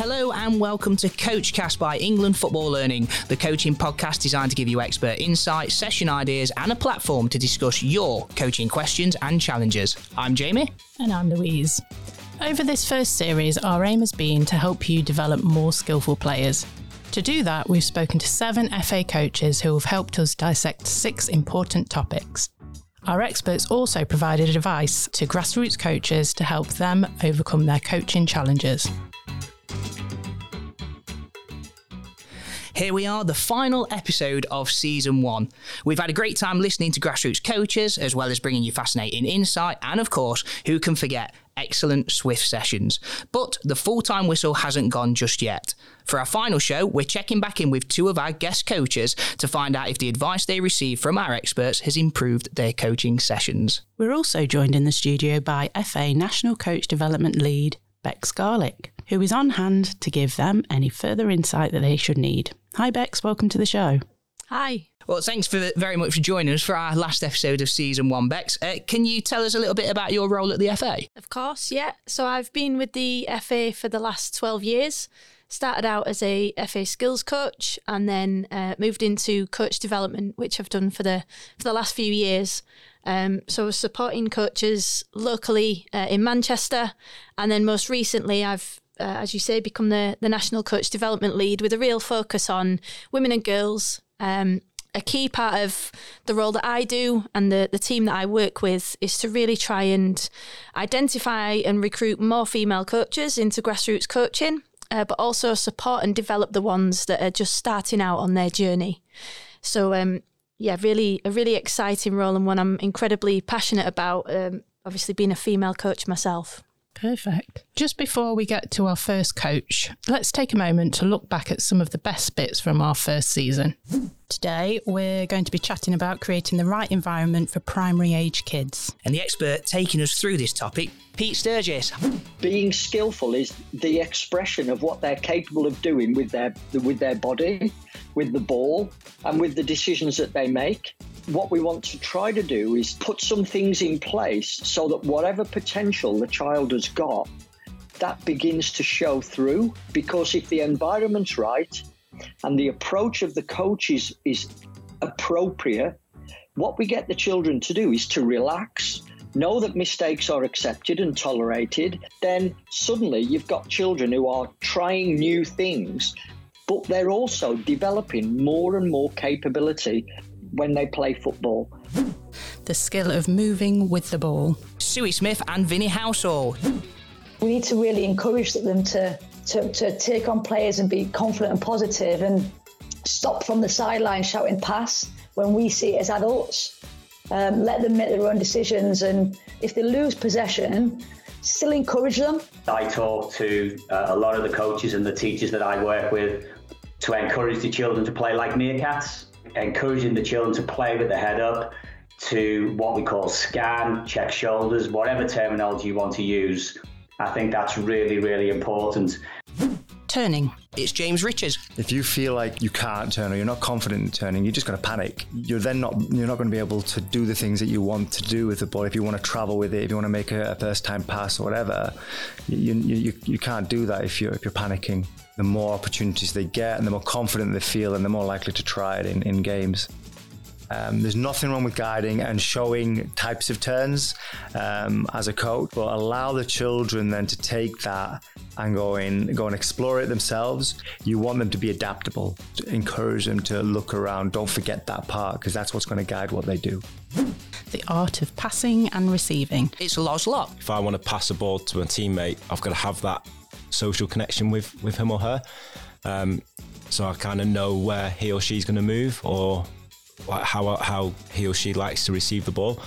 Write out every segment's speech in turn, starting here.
Hello and welcome to CoachCast by England Football Learning, the coaching podcast designed to give you expert insight, session ideas and a platform to discuss your coaching questions and challenges. I'm Jamie. And I'm Louise. Over this first series, our aim has been to help you develop more skillful players. To do that, we've spoken to 7 FA coaches who have helped us dissect 6 important topics. Our experts also provided advice to grassroots coaches to help them overcome their coaching challenges. Here we are, the final episode of Season 1. We've had a great time listening to grassroots coaches, as well as bringing you fascinating insight and, of course, who can forget, excellent Swift sessions. But the full-time whistle hasn't gone just yet. For our final show, we're checking back in with 2 of our guest coaches to find out if the advice they received from our experts has improved their coaching sessions. We're also joined in the studio by FA National Coach Development Lead, Bex Garlick, who is on hand to give them any further insight that they should need. Hi Bex, welcome to the show. Hi. Well, thanks very much for joining us for our last episode of Season 1, Bex. Can you tell us a little bit about your role at the FA? Of course, yeah. So I've been with the FA for the last 12 years. Started out as a FA skills coach and then moved into coach development, which I've done for the last few years. So I was supporting coaches locally in Manchester, and then most recently I've as you say, become the National Coach Development Lead with a real focus on women and girls. A key part of the role that I do and the team that I work with is to really try and identify and recruit more female coaches into grassroots coaching, but also support and develop the ones that are just starting out on their journey. So, really exciting role and one I'm incredibly passionate about, obviously being a female coach myself. Perfect. Just before we get to our first coach, let's take a moment to look back at some of the best bits from our first season. Today, we're going to be chatting about creating the right environment for primary age kids. And the expert taking us through this topic, Pete Sturgis. Being skillful is the expression of what they're capable of doing with their body, with the ball, and with the decisions that they make. What we want to try to do is put some things in place so that whatever potential the child has got, that begins to show through, because if the environment's right and the approach of the coach is appropriate, what we get the children to do is to relax, know that mistakes are accepted and tolerated. Then suddenly you've got children who are trying new things, but they're also developing more and more capability when they play football. The skill of moving with the ball. Sui Smith and Vinnie Houseall. We need to really encourage them to take on players and be confident and positive and stop from the sideline shouting pass when we see it as adults. Let them make their own decisions, and if they lose possession, still encourage them. I talk to a lot of the coaches and the teachers that I work with to encourage the children to play like meerkats. Encouraging the children to play with their head up, to what we call scan, check shoulders, whatever terminology you want to use. I think that's really, really important. Turning. It's James Richards. If you feel like you can't turn or you're not confident in turning, you're just going to panic. You're then not going to be able to do the things that you want to do with the ball. If you want to travel with it, if you want to make a first-time pass or whatever, you can't do that if you're panicking. The more opportunities they get and the more confident they feel and the more likely to try it in games. There's nothing wrong with guiding and showing types of turns as a coach, but allow the children then to take that and go and explore it themselves. You want them to be adaptable, to encourage them to look around. Don't forget that part, because that's what's going to guide what they do. The art of passing and receiving. It's a large lot. If I want to pass a ball to a teammate, I've got to have that social connection with him or her. So I kind of know where he or she's going to move, or like how he or she likes to receive the ball.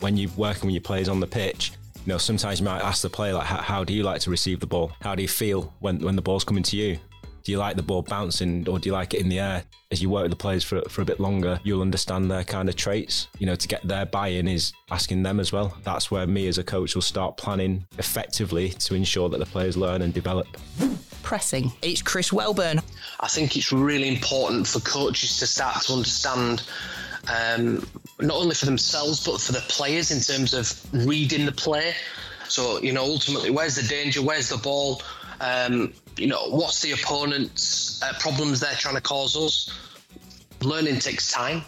When you're working with your players on the pitch, you know, sometimes you might ask the player, like, how do you like to receive the ball? How do you feel when the ball's coming to you? Do you like the ball bouncing, or do you like it in the air? As you work with the players for a bit longer, you'll understand their kind of traits. You know, to get their buy-in is asking them as well. That's where me as a coach will start planning effectively to ensure that the players learn and develop. Pressing. It's Chris Wellburn. I think it's really important for coaches to start to understand, not only for themselves, but for the players in terms of reading the play. So, you know, ultimately, where's the danger? Where's the ball? what's the opponent's problems they're trying to cause us. Learning takes time.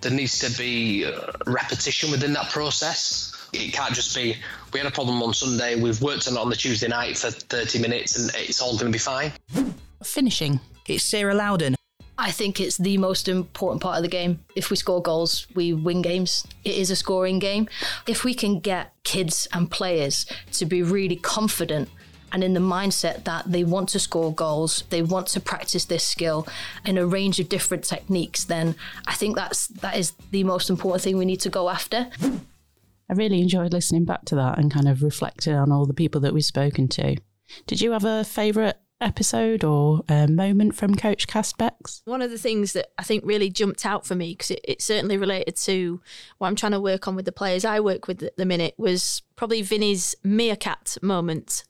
There needs to be repetition within that process. It can't just be, we had a problem on Sunday, we've worked on it on the Tuesday night for 30 minutes and it's all going to be fine. Finishing. It's Sarah Loudon. I think it's the most important part of the game. If we score goals, we win games. It is a scoring game. If we can get kids and players to be really confident and in the mindset that they want to score goals, they want to practice this skill in a range of different techniques, then I think that is the most important thing we need to go after. I really enjoyed listening back to that and kind of reflecting on all the people that we've spoken to. Did you have a favourite episode or a moment from CoachCast, Bex? One of the things that I think really jumped out for me, because it certainly related to what I'm trying to work on with the players I work with at the minute, was probably Vinnie's meerkat moment.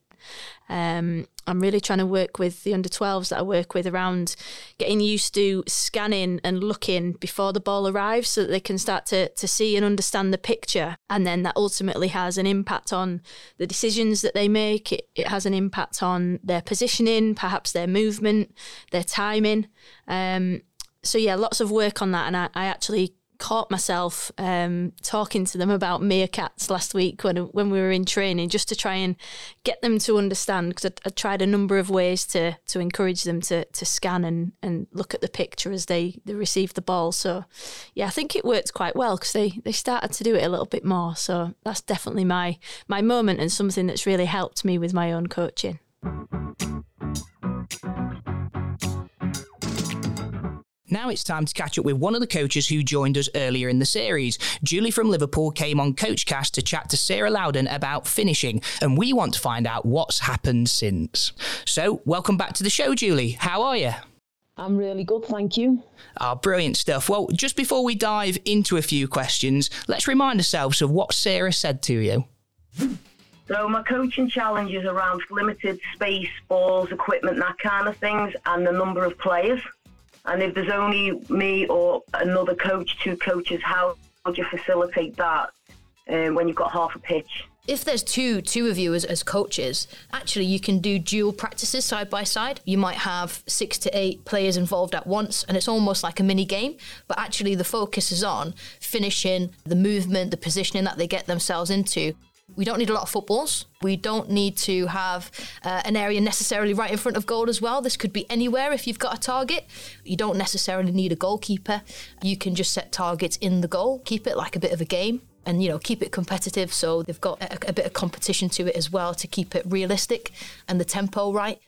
I'm really trying to work with the under-12s that I work with around getting used to scanning and looking before the ball arrives so that they can start to see and understand the picture. And then that ultimately has an impact on the decisions that they make. It has an impact on their positioning, perhaps their movement, their timing. Lots of work on that. And I actually caught myself talking to them about meerkats last week when we were in training, just to try and get them to understand, because I tried a number of ways to encourage them to scan and look at the picture as they receive the ball. So yeah, I think it worked quite well because they started to do it a little bit more. So that's definitely my moment and something that's really helped me with my own coaching. Now it's time to catch up with one of the coaches who joined us earlier in the series. Julie from Liverpool came on CoachCast to chat to Sarah Loudon about finishing, and we want to find out what's happened since. So, welcome back to the show, Julie. How are you? I'm really good, thank you. Brilliant stuff. Well, just before we dive into a few questions, let's remind ourselves of what Sarah said to you. So my coaching challenge is around limited space, balls, equipment, that kind of things, and the number of players. And if there's only me or another coach, two coaches, how would you facilitate that when you've got half a pitch? If there's two of you as coaches, actually you can do dual practices side by side. You might have 6 to 8 players involved at once, and it's almost like a mini game, but actually the focus is on finishing, the movement, the positioning that they get themselves into. We don't need a lot of footballs. We don't need to have an area necessarily right in front of goal as well. This could be anywhere if you've got a target. You don't necessarily need a goalkeeper. You can just set targets in the goal, keep it like a bit of a game and, keep it competitive. So they've got a bit of competition to it as well to keep it realistic and the tempo right.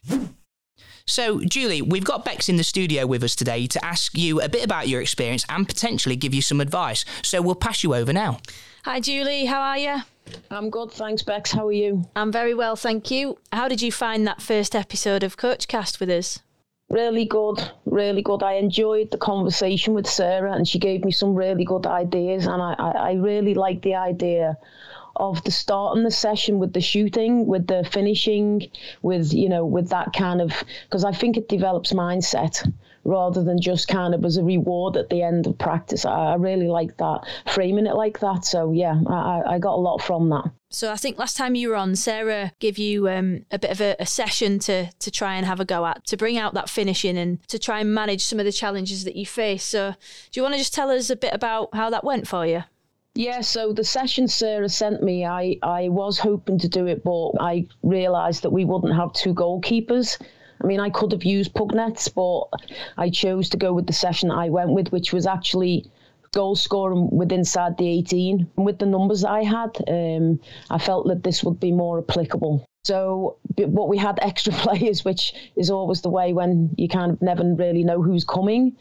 So, Julie, we've got Bex in the studio with us today to ask you a bit about your experience and potentially give you some advice. So we'll pass you over now. Hi, Julie. How are you? I'm good, thanks, Bex. How are you? I'm very well, thank you. How did you find that first episode of CoachCast with us? Really good. I enjoyed the conversation with Sarah and she gave me some really good ideas, and I really liked the idea of the starting the session with the shooting, with the finishing, with that kind of, because I think it develops mindset rather than just kind of as a reward at the end of practice. I really like that, framing it like that. So yeah, I got a lot from that. So I think last time you were on, Sarah gave you a bit of a session to try and have a go at, to bring out that finishing and to try and manage some of the challenges that you face. So do you want to just tell us a bit about how that went for you? Yeah, so the session Sarah sent me, I was hoping to do it, but I realised that we wouldn't have two goalkeepers. I mean, I could have used pug nets, but I chose to go with the session that I went with, which was actually goal scoring with inside the 18. And with the numbers that I had, I felt that this would be more applicable. So, but we had extra players, which is always the way when you kind of never really know who's coming.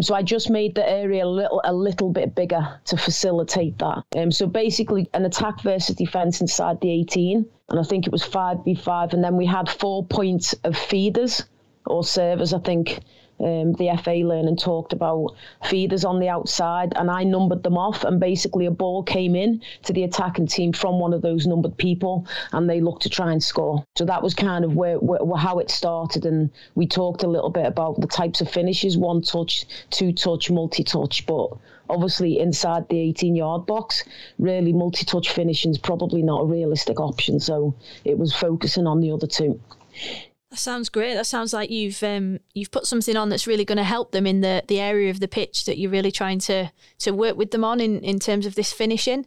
So I just made the area a little bit bigger to facilitate that. So basically an attack versus defence inside the 18. And I think it was 5v5. And then we had 4 points of feeders or servers, I think. The FA learning talked about feeders on the outside, and I numbered them off, and basically a ball came in to the attacking team from one of those numbered people and they looked to try and score. So that was kind of where how it started, and we talked a little bit about the types of finishes, one touch, two touch, multi-touch, but obviously inside the 18-yard box, really multi-touch finishing is probably not a realistic option, so it was focusing on the other two. That sounds great. That sounds like you've put something on that's really going to help them in the area of the pitch that you're really trying to work with them on in terms of this finishing.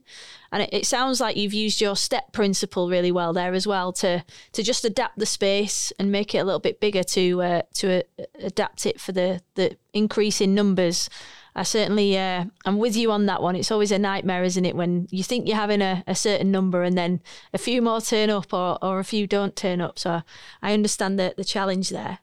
And it sounds like you've used your step principle really well there as well to just adapt the space and make it a little bit bigger to adapt it for the increase in numbers. I certainly, I'm with you on that one. It's always a nightmare, isn't it, when you think you're having a certain number and then a few more turn up or a few don't turn up. So I understand the challenge there.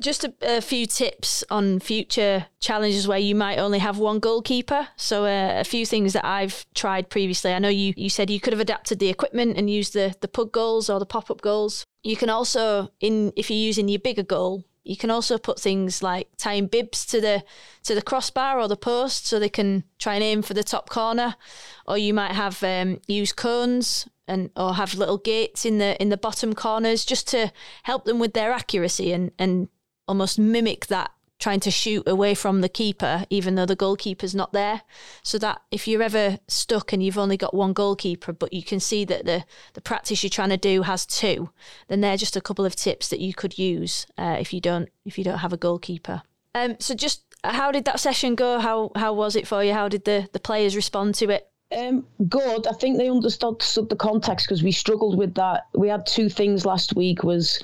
Just a few tips on future challenges where you might only have one goalkeeper. So a few things that I've tried previously. I know you said you could have adapted the equipment and used the pug goals or the pop-up goals. You can also, if you're using your bigger goal, you can also put things like tying bibs to the crossbar or the post so they can try and aim for the top corner, or you might have use cones or have little gates in the bottom corners just to help them with their accuracy and almost mimic that trying to shoot away from the keeper even though the goalkeeper's not there, so that if you're ever stuck and you've only got one goalkeeper but you can see that the practice you're trying to do has two, then they're just a couple of tips that you could use if you don't have a goalkeeper. So just how did that session go? How was it for you? How did the players respond to it? Good. I think they understood the context because we struggled with that. We had two things last week. One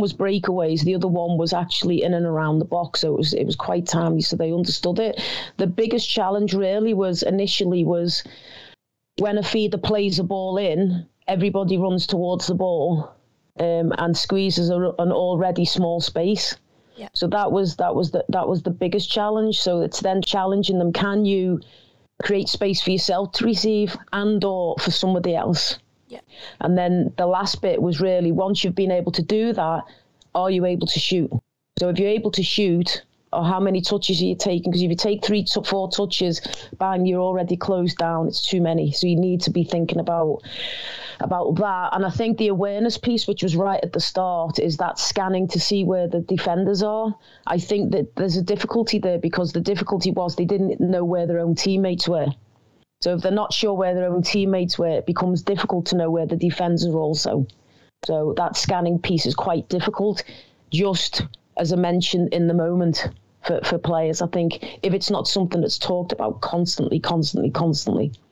was breakaways, the other one was actually in and around the box. So it was quite timely. So they understood it. The biggest challenge really was initially when a feeder plays a ball in, everybody runs towards the ball and squeezes an already small space. Yeah. So that was the biggest challenge. So it's then challenging them. Can you create space for yourself to receive and or for somebody else? Yeah. And then the last bit was really, once you've been able to do that, are you able to shoot? So if you're able to shoot, or how many touches are you taking? Because if you take 3 to 4 touches, bang, you're already closed down. It's too many. So you need to be thinking about that. And I think the awareness piece, which was right at the start, is that scanning to see where the defenders are. I think that there's a difficulty there because the difficulty was they didn't know where their own teammates were. So if they're not sure where their own teammates were, it becomes difficult to know where the defenders are also. So that scanning piece is quite difficult, just as I mentioned, in the moment for players. I think if it's not something that's talked about constantly.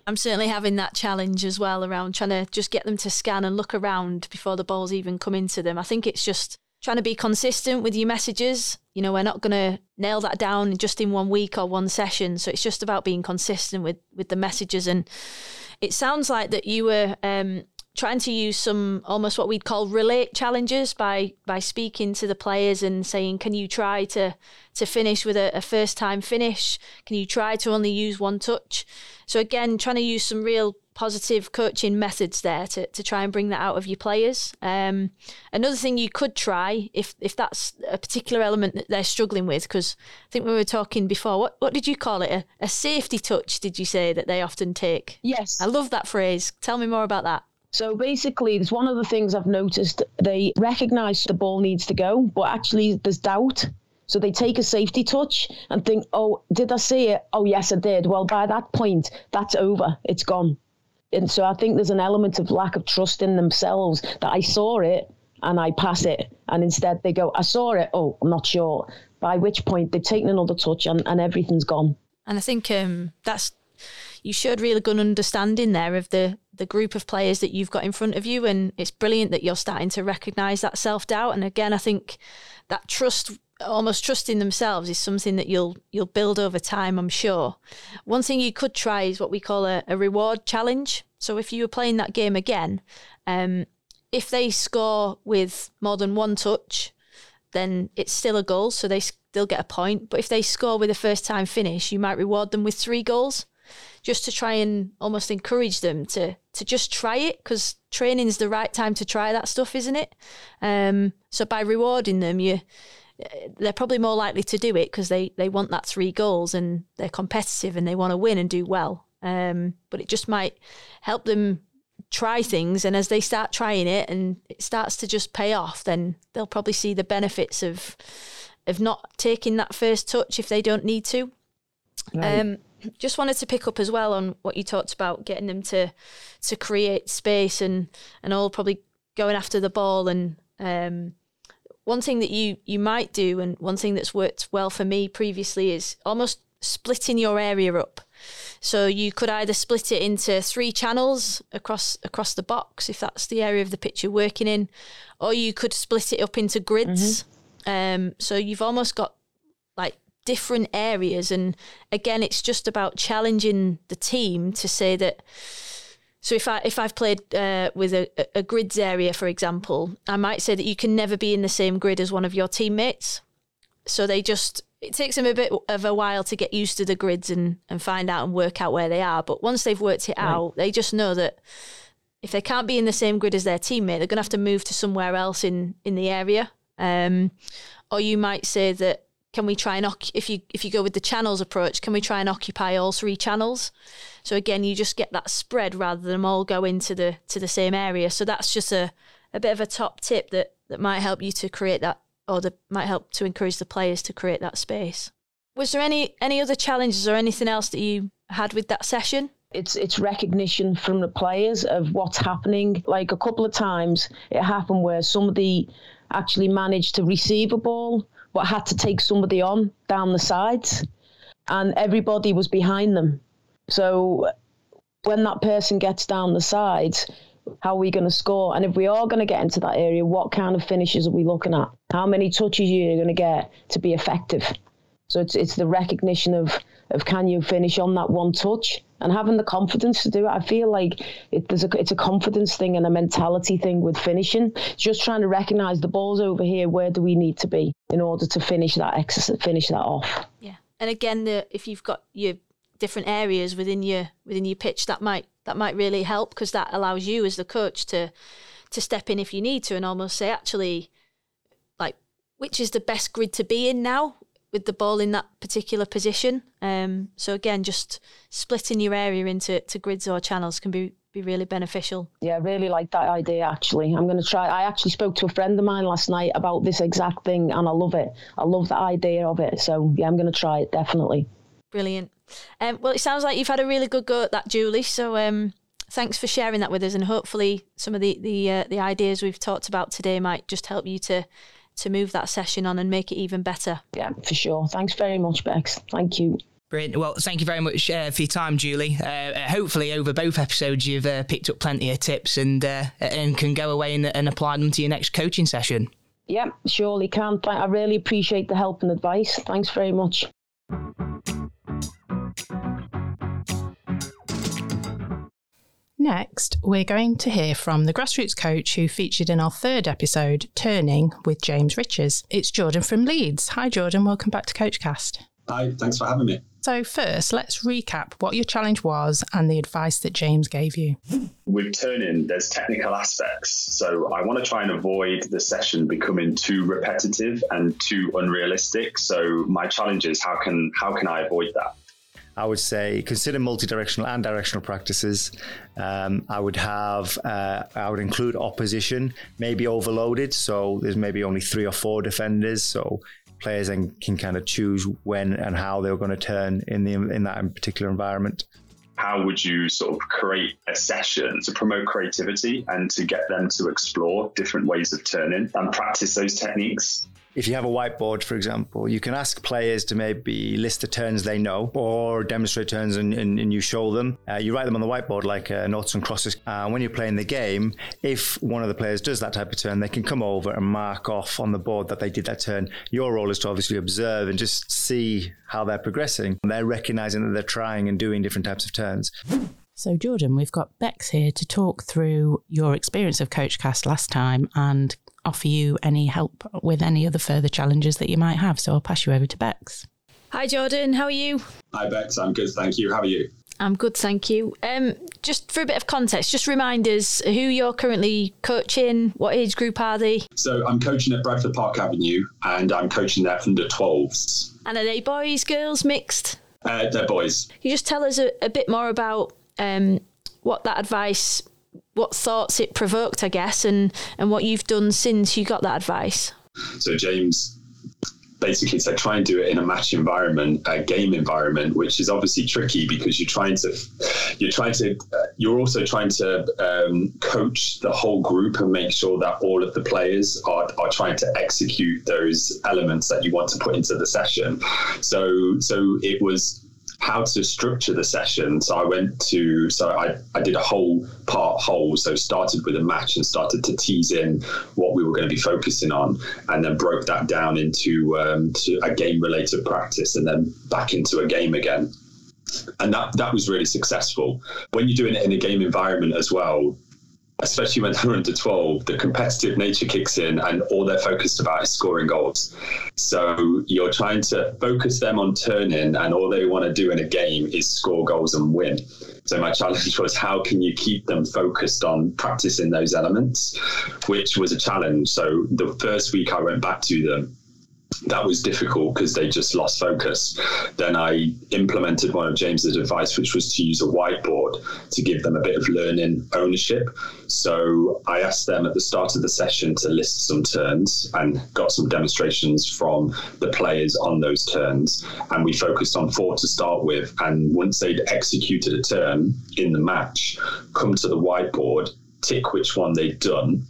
I'm certainly having that challenge as well around trying to just get them to scan and look around before the ball's even come into them. I think it's just trying to be consistent with your messages. You know, we're not going to nail that down just in one week or one session. So it's just about being consistent with the messages. And it sounds like that you were trying to use some almost what we'd call relate challenges by speaking to the players and saying, can you try to finish with a first time finish? Can you try to only use one touch? So again, trying to use some real positive coaching methods there to try and bring that out of your players. Another thing you could try if that's a particular element that they're struggling with, because I think we were talking before, what did you call it? A safety touch, did you say, that they often take? Yes. I love that phrase. Tell me more about that. So basically, there's one of the things I've noticed. They recognise the ball needs to go, but actually there's doubt. So they take a safety touch and think, oh, did I see it? Oh, yes, I did. Well, by that point, that's over. It's gone. And so I think there's an element of lack of trust in themselves that I saw it and I pass it. And instead they go, I saw it. Oh, I'm not sure. By which point they've taken another touch and everything's gone. And I think that's... You showed really good understanding there of the group of players that you've got in front of you, and it's brilliant that you're starting to recognise that self-doubt. And again, I think that trust, almost trusting themselves, is something that you'll build over time, I'm sure. One thing you could try is what we call a reward challenge. So if you were playing that game again, if they score with more than one touch, then it's still a goal, so they still get a point. But if they score with a first-time finish, you might reward them with 3 goals. Just to try and almost encourage them to just try it, because training's the right time to try that stuff, isn't it? So by rewarding them, they're probably more likely to do it because they want that 3 goals and they're competitive and they want to win and do well. But it just might help them try things, and as they start trying it and it starts to just pay off, then they'll probably see the benefits of not taking that first touch if they don't need to. Right. Just wanted to pick up as well on what you talked about, getting them to create space and all probably going after the ball and One thing that you might do, and one thing that's worked well for me previously, is almost splitting your area up. So you could either split it into three channels across the box, if that's the area of the pitch you're working in, or you could split it up into grids. Mm-hmm. So you've almost got like different areas. And again, it's just about challenging the team to say that. So if I've played with a grids area, for example, I might say that you can never be in the same grid as one of your teammates. So they just, it takes them a bit of a while to get used to the grids and find out and work out where they are. But once they've worked it out, they just know that if they can't be in the same grid as their teammate, they're going to have to move to somewhere else in the area. Or you might say that, can we try and, if you go with the channels approach, can we try and occupy all three channels? So again, you just get that spread rather than them all go into the same area. So that's just a bit of a top tip that might help you to create that, or that might help to encourage the players to create that space. Was there any other challenges or anything else that you had with that session? It's recognition from the players of what's happening. Like a couple of times it happened where somebody actually managed to receive a ball but had to take somebody on down the sides, and everybody was behind them. So when that person gets down the sides, how are we going to score? And if we are going to get into that area, what kind of finishes are we looking at? How many touches are you going to get to be effective? So it's the recognition of can you finish on that one touch, and having the confidence to do it. I feel like it's a confidence thing and a mentality thing with finishing. It's just trying to recognise the ball's over here. Where do we need to be in order to finish that off? Yeah, and again, if you've got your different areas within your pitch, that might really help, because that allows you as the coach to step in if you need to and almost say, actually, like, which is the best grid to be in now with the ball in that particular position. So again, just splitting your area into grids or channels can be really beneficial. Yeah, I really like that idea, actually. I'm going to try. I actually spoke to a friend of mine last night about this exact thing, and I love it. I love the idea of it. So yeah, I'm going to try it, definitely. Brilliant. Well, it sounds like you've had a really good go at that, Julie. So thanks for sharing that with us, and hopefully some of the ideas we've talked about today might just help you to move that session on and make it even better. Yeah, for sure. Thanks very much, Bex. Thank you. Brilliant. Well, thank you very much for your time, Julie. Hopefully over both episodes you've picked up plenty of tips and can go away and apply them to your next coaching session. Yeah, surely can. I really appreciate the help and advice. Thanks very much. Next, we're going to hear from the grassroots coach who featured in our third episode, Turning, with James Richards. It's Jordan from Leeds. Hi, Jordan. Welcome back to CoachCast. Hi, thanks for having me. So first, let's recap what your challenge was and the advice that James gave you. With Turning, there's technical aspects. So I want to try and avoid the session becoming too repetitive and too unrealistic. So my challenge is how can I avoid that? I would say consider multi-directional and directional practices. I would include opposition, maybe overloaded. So there's maybe only 3 or 4 defenders. So players then can kind of choose when and how they're going to turn in that particular environment. How would you sort of create a session to promote creativity and to get them to explore different ways of turning and practice those techniques? If you have a whiteboard, for example, you can ask players to maybe list the turns they know or demonstrate turns and you show them. You write them on the whiteboard like noughts and crosses. When you're playing the game, if one of the players does that type of turn, they can come over and mark off on the board that they did that turn. Your role is to obviously observe and just see how they're progressing. And they're recognising that they're trying and doing different types of turns. So Jordan, we've got Bex here to talk through your experience of CoachCast last time and offer you any help with any other further challenges that you might have. So I'll pass you over to Bex. Hi, Jordan. How are you? Hi, Bex. I'm good, thank you. How are you? I'm good, thank you. Just for a bit of context, just remind us who you're currently coaching, what age group are they? So I'm coaching at Bradford Park Avenue, and I'm coaching there from the 12s. And are they boys, girls, mixed? They're boys. Can you just tell us a bit more about what that advice, what thoughts it provoked, I guess, and what you've done since you got that advice? So James basically said, try and do it in a match environment, a game environment, which is obviously tricky because you're trying to you're also trying to coach the whole group and make sure that all of the players are trying to execute those elements that you want to put into the session. So it was how to structure the session. So I did a whole, so started with a match and started to tease in what we were going to be focusing on, and then broke that down into to a game related practice, and then back into a game again. And that was really successful. When you're doing it in a game environment as well, especially when they're under 12, the competitive nature kicks in and all they're focused about is scoring goals. So you're trying to focus them on turning, and all they want to do in a game is score goals and win. So my challenge was, how can you keep them focused on practicing those elements, which was a challenge. So the first week I went back to them, that was difficult because they just lost focus. Then I implemented one of James's advice, which was to use a whiteboard to give them a bit of learning ownership. So I asked them at the start of the session to list some turns and got some demonstrations from the players on those turns. And we focused on 4 to start with. And once they'd executed a turn in the match, come to the whiteboard, tick which one they'd done.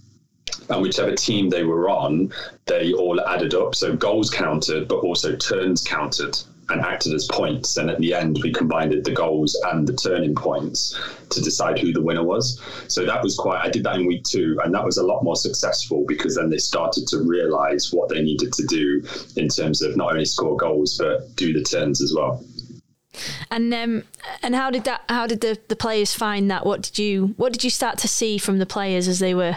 And whichever team they were on, they all added up. So goals counted, but also turns counted and acted as points. And at the end, we combined the goals and the turning points to decide who the winner was. So that was I did that in week 2, and that was a lot more successful because then they started to realize what they needed to do in terms of not only score goals, but do the turns as well. And how did the players find that? What did you start to see from the players as they were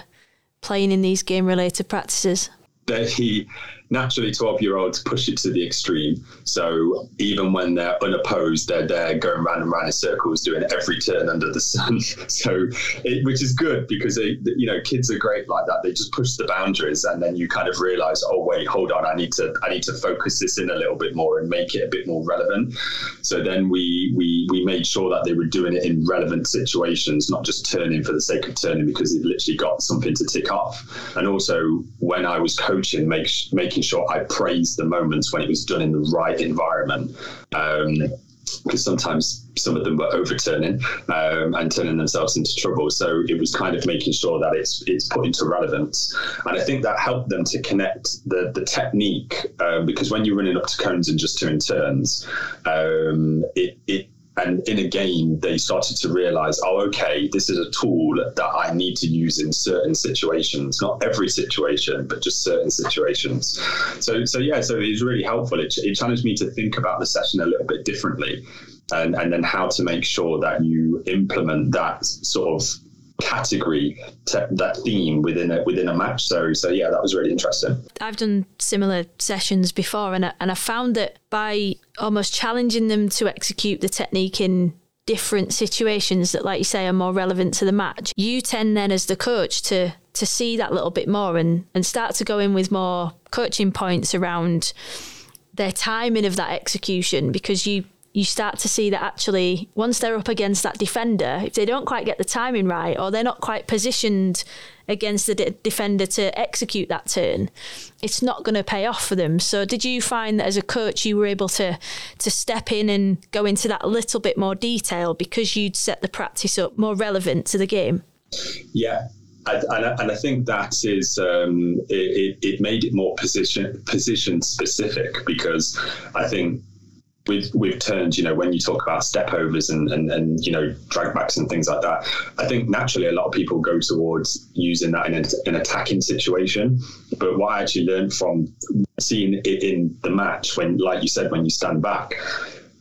playing in these game-related practices? They naturally, 12-year-olds push it to the extreme. So even when they're unopposed, they're there going round and round in circles, doing every turn under the sun. Which is good because kids are great like that. They just push the boundaries, and then you kind of realise, oh wait, hold on, I need to focus this in a little bit more and make it a bit more relevant. So then we made sure that they were doing it in relevant situations, not just turning for the sake of turning because they've literally got something to tick off. And also when I was coaching, making sure I praised the moments when it was done in the right environment, because sometimes some of them were overturning and turning themselves into trouble. So it was kind of making sure that it's put into relevance. And I think that helped them to connect the technique, because when you're running up to cones and just doing turns, and in a game, they started to realize, oh, okay, this is a tool that I need to use in certain situations, not every situation, but just certain situations. So it was really helpful. It challenged me to think about the session a little bit differently, and then how to make sure that you implement that sort of category, that theme within a match. So that was really interesting. I've done similar sessions before, and I found that by almost challenging them to execute the technique in different situations that, like you say, are more relevant to the match, you tend then as the coach to see that little bit more and start to go in with more coaching points around their timing of that execution, because you start to see that actually once they're up against that defender, if they don't quite get the timing right, or they're not quite positioned against the defender to execute that turn, it's not going to pay off for them. So did you find that as a coach you were able to step in and go into that a little bit more detail because you'd set the practice up more relevant to the game? Yeah. And I think that is it made it more position specific, because I think With turns, when you talk about step overs and drag backs and things like that, I think naturally a lot of people go towards using that in an attacking situation. But what I actually learned from seeing it in the match, when, like you said, when you stand back,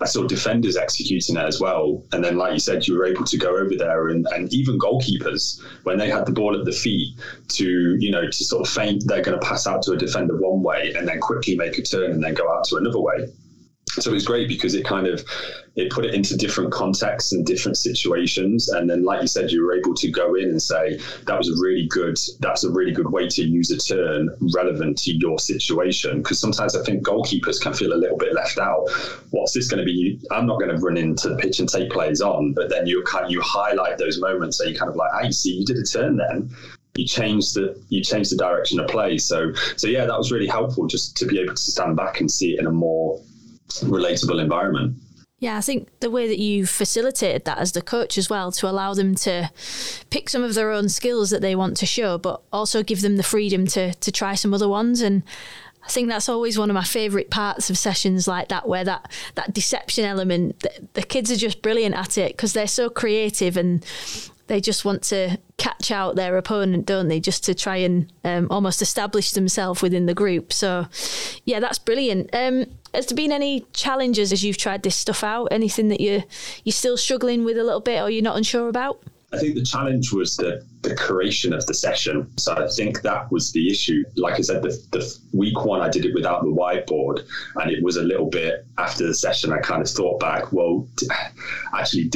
I saw defenders executing it as well. And then, like you said, you were able to go over there and even goalkeepers, when they had the ball at the feet, to sort of feint, they're going to pass out to a defender one way and then quickly make a turn and then go out to another way. So it was great because it put it into different contexts and different situations. And then, like you said, you were able to go in and say, that's a really good way to use a turn relevant to your situation. Because sometimes I think goalkeepers can feel a little bit left out. What's this going to be? I'm not going to run into the pitch and take players on. But then you highlight those moments. So you kind of like, hey, see, you did a turn then. You changed the direction of play. So that was really helpful just to be able to stand back and see it in a more relatable environment. Yeah, I think the way that you facilitated that as the coach as well, to allow them to pick some of their own skills that they want to show, but also give them the freedom to try some other ones. And I think that's always one of my favourite parts of sessions like that, where that deception element, the kids are just brilliant at it because they're so creative and they just want to catch out their opponent, don't they? Just to try and almost establish themselves within the group. So, yeah, that's brilliant. Has there been any challenges as you've tried this stuff out? Anything that you're still struggling with a little bit or you're not unsure about? I think the challenge was the creation of the session. So I think that was the issue. Like I said, the week one, I did it without the whiteboard. And it was a little bit after the session, I kind of thought back, well, actually,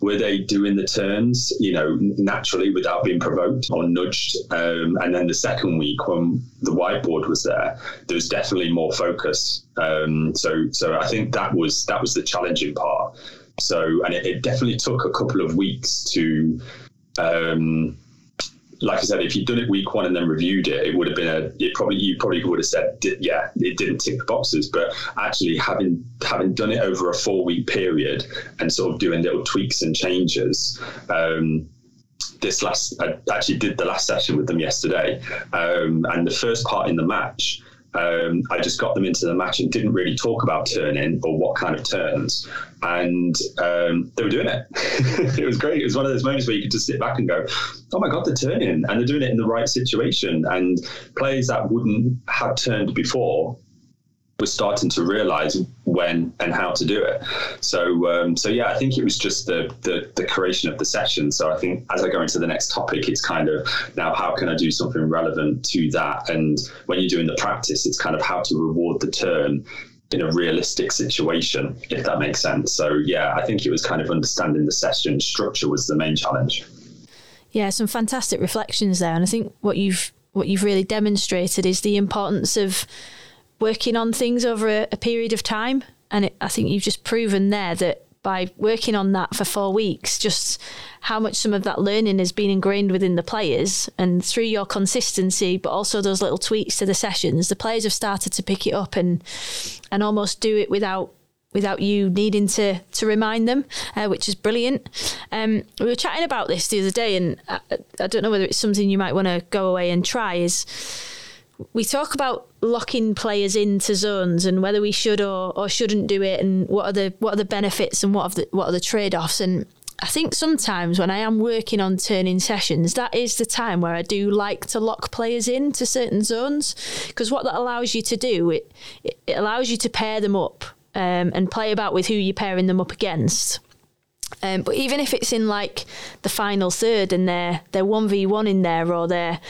were they doing the turns, you know, naturally without being provoked or nudged? And then the second week when the whiteboard was there was definitely more focus. So I think that was the challenging part. So, and it definitely took a couple of weeks to, like I said, if you'd done it week one and then reviewed it, it would have been you probably would have said, yeah, it didn't tick the boxes. But actually having done it over a 4-week period and sort of doing little tweaks and changes, I actually did the last session with them yesterday. And the first part in the match, I just got them into the match and didn't really talk about turning or what kind of turns, and they were doing it. It was great. It was one of those moments where you could just sit back and go, oh my God, they're turning, and they're doing it in the right situation. And players that wouldn't have turned before were starting to realise when and how to do it. So yeah, I think it was just the creation of the session. So I think as I go into the next topic, it's kind of now how can I do something relevant to that? And when you're doing the practice, it's kind of how to reward the turn in a realistic situation, if that makes sense. So yeah, I think it was kind of understanding the session structure was the main challenge. Yeah, some fantastic reflections there. And I think what you've really demonstrated is the importance of working on things over a period of time. And I think you've just proven there that by working on that for 4 weeks, just how much some of that learning has been ingrained within the players, and through your consistency, but also those little tweaks to the sessions, the players have started to pick it up and almost do it without you needing to remind them, which is brilliant. We were chatting about this the other day, and I don't know whether it's something you might want to go away and try, is we talk about locking players into zones and whether we should or shouldn't do it, and what are the benefits and what are the trade-offs. And I think sometimes when I am working on turning sessions, that is the time where I do like to lock players into certain zones, because what that allows you to do, it allows you to pair them up and play about with who you're pairing them up against. But even if it's in like the final third and they're 1v1 in there, or they've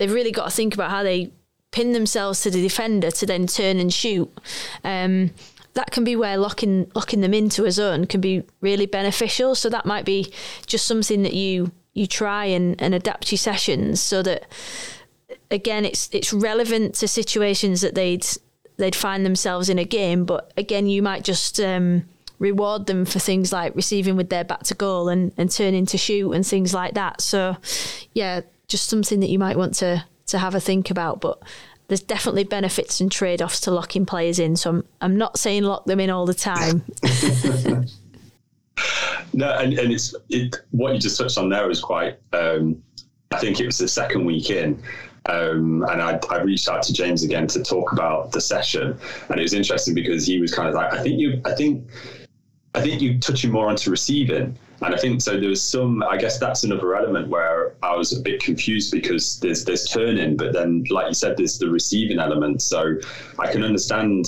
really got to think about how they pin themselves to the defender to then turn and shoot. That can be where locking them into a zone can be really beneficial. So that might be just something that you try and adapt your sessions so that, again, it's relevant to situations that they'd find themselves in a game. But again, you might just reward them for things like receiving with their back to goal and turning to shoot and things like that. So yeah, just something that you might want to have a think about, but there's definitely benefits and trade-offs to locking players in, so I'm not saying lock them in all the time. No, and it's what you just touched on there is quite, I think it was the second week in, and I reached out to James again to talk about the session, and it was interesting because he was kind of like, I think you touching more onto receiving. And I think so there was some, I guess that's another element where I was a bit confused, because there's turning, but then like you said, there's the receiving element. So I can understand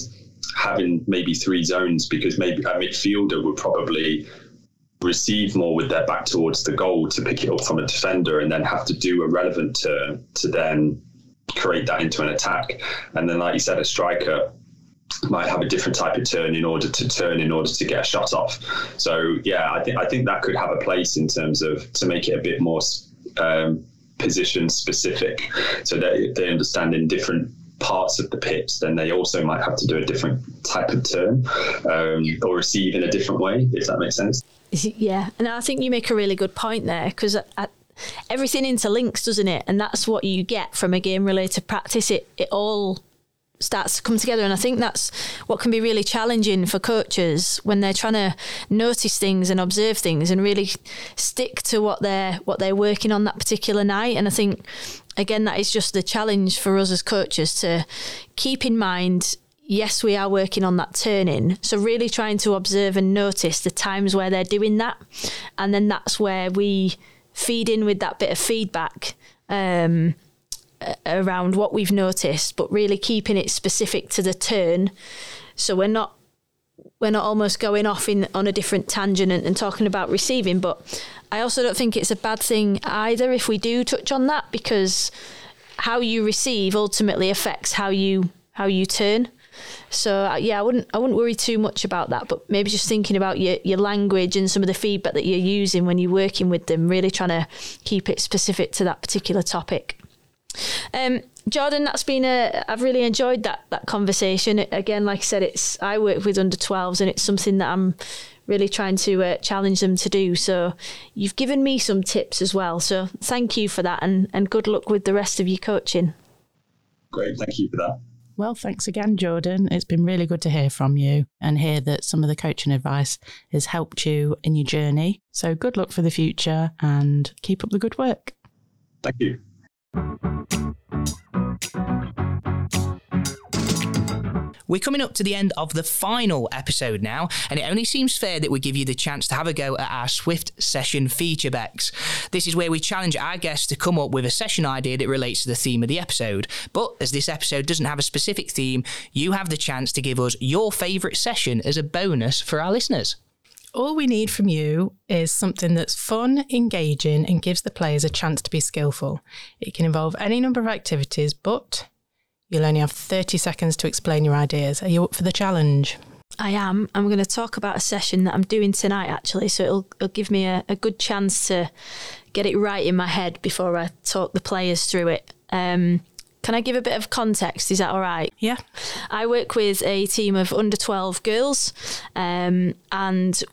having maybe 3 zones, because maybe a midfielder would probably receive more with their back towards the goal to pick it up from a defender and then have to do a relevant turn to then create that into an attack. And then like you said, a striker might have a different type of turn in order to get a shot off. So yeah, I think that could have a place in terms of to make it a bit more position specific, so that if they understand in different parts of the pitch, then they also might have to do a different type of turn or receive in a different way, if that makes sense. Yeah, and I think you make a really good point there, because everything interlinks, doesn't it? And that's what you get from a game related practice. It all starts to come together. And I think that's what can be really challenging for coaches when they're trying to notice things and observe things and really stick to what they're working on that particular night. And I think, again, that is just the challenge for us as coaches to keep in mind, yes, we are working on that turning. So really trying to observe and notice the times where they're doing that. And then that's where we feed in with that bit of feedback around what we've noticed, but really keeping it specific to the turn, so we're not almost going off on a different tangent and talking about receiving. But I also don't think it's a bad thing either if we do touch on that, because how you receive ultimately affects how you turn. So yeah, I wouldn't worry too much about that, but maybe just thinking about your language and some of the feedback that you're using when you're working with them, really trying to keep it specific to that particular topic. Jordan, that's been I've really enjoyed that conversation. Again, like I said, I work with under 12s and it's something that I'm really trying to challenge them to do. So you've given me some tips as well. So thank you for that and good luck with the rest of your coaching. Great, thank you for that. Well, thanks again, Jordan. It's been really good to hear from you and hear that some of the coaching advice has helped you in your journey. So good luck for the future and keep up the good work. Thank you. We're coming up to the end of the final episode now, and it only seems fair that we give you the chance to have a go at our Swift Session feature, Bex. This is where we challenge our guests to come up with a session idea that relates to the theme of the episode. But as this episode doesn't have a specific theme, you have the chance to give us your favourite session as a bonus for our listeners. All we need from you is something that's fun, engaging, and gives the players a chance to be skillful. It can involve any number of activities, but you'll only have 30 seconds to explain your ideas. Are you up for the challenge? I am. I'm going to talk about a session that I'm doing tonight, actually, so it'll give me a good chance to get it right in my head before I talk the players through it. Can I give a bit of context? Is that all right? Yeah. I work with a team of under 12 girls, and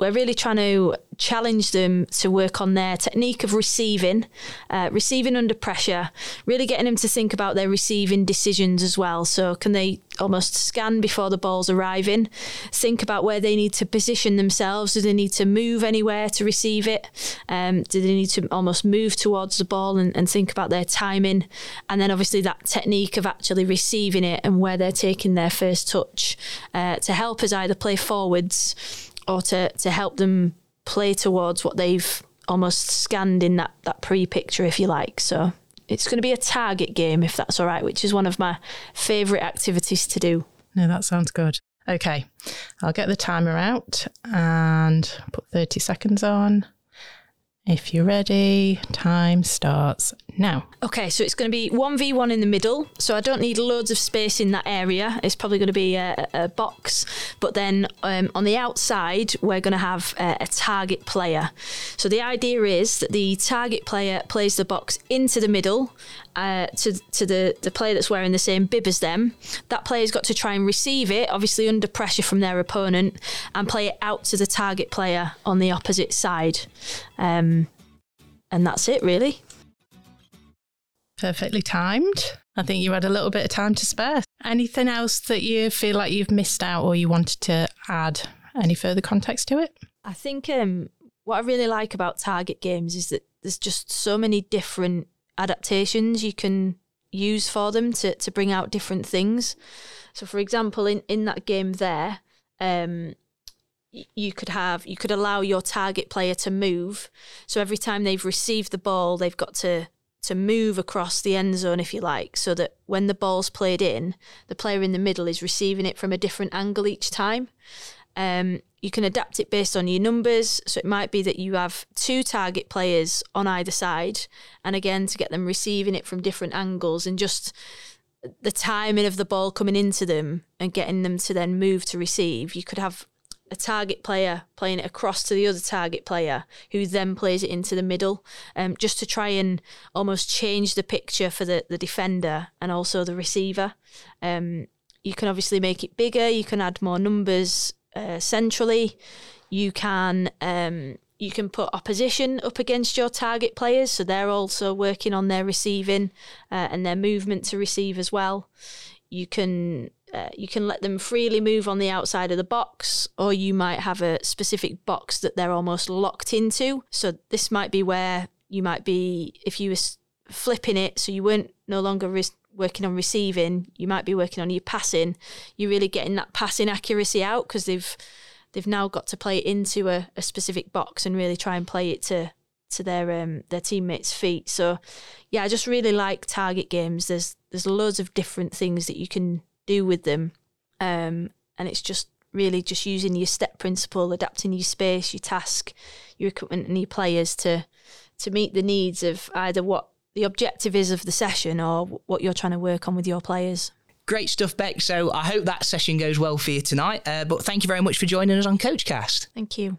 we're really trying to challenge them to work on their technique of receiving under pressure, really getting them to think about their receiving decisions as well. So can they almost scan before the ball's arriving, think about where they need to position themselves? Do they need to move anywhere to receive it? Do they need to almost move towards the ball and think about their timing? And then obviously that technique of actually receiving it and where they're taking their first touch to help us either play forwards or to help them play towards what they've almost scanned in that pre-picture, if you like. So it's going to be a target game, if that's all right, which is one of my favourite activities to do. No, that sounds good. Okay, I'll get the timer out and put 30 seconds on. If you're ready, time starts now. Okay, so it's going to be 1v1 in the middle, so I don't need loads of space in that area. It's probably going to be a box, but then on the outside, we're going to have a target player. So the idea is that the target player plays the box into the middle to the player that's wearing the same bib as them. That player's got to try and receive it, obviously under pressure from their opponent, and play it out to the target player on the opposite side. And that's it, really. Perfectly timed. I think you had a little bit of time to spare. Anything else that you feel like you've missed out or you wanted to add any further context to it? I think what I really like about target games is that there's just so many different adaptations you can use for them to bring out different things. So, for example, in that game there, you could allow your target player to move. So every time they've received the ball, they've got to move across the end zone, if you like, so that when the ball's played in, the player in the middle is receiving it from a different angle each time. You can adapt it based on your numbers. So it might be that you have two target players on either side, and again, to get them receiving it from different angles and just the timing of the ball coming into them and getting them to then move to receive. You could have a target player playing it across to the other target player who then plays it into the middle, just to try and almost change the picture for the defender and also the receiver. You can obviously make it bigger. You can add more numbers centrally. You can put opposition up against your target players, so they're also working on their receiving and their movement to receive as well. you can let them freely move on the outside of the box, or you might have a specific box that they're almost locked into. So this might be where you might be, if you were flipping it, so you weren't no longer working on receiving, you might be working on your passing. You're really getting that passing accuracy out because they've now got to play it into a specific box and really try and play it to their teammates' feet. So yeah, I just really like target games. There's loads of different things that you can do with them, and it's just really just using your step principle, adapting your space, your task, your equipment and your players to meet the needs of either what the objective is of the session or what you're trying to work on with your players. Great stuff, Beck. So I hope that session goes well for you tonight, but thank you very much for joining us on CoachCast. Thank you.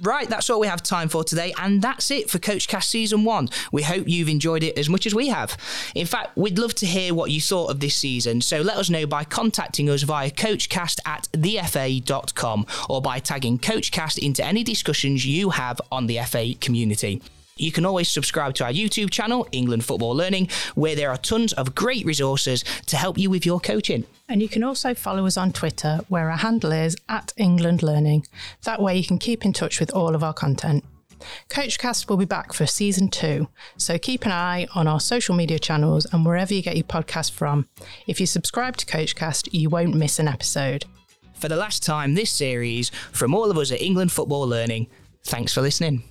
Right, that's all we have time for today, and that's it for CoachCast Season 1. We hope you've enjoyed it as much as we have. In fact, we'd love to hear what you thought of this season, so let us know by contacting us via coachcast@thefa.com or by tagging CoachCast into any discussions you have on the FA community. You can always subscribe to our YouTube channel, England Football Learning, where there are tons of great resources to help you with your coaching. And you can also follow us on Twitter, where our handle is @EnglandLearning. That way you can keep in touch with all of our content. CoachCast will be back for Season 2, so keep an eye on our social media channels and wherever you get your podcast from. If you subscribe to CoachCast, you won't miss an episode. For the last time this series, from all of us at England Football Learning, thanks for listening.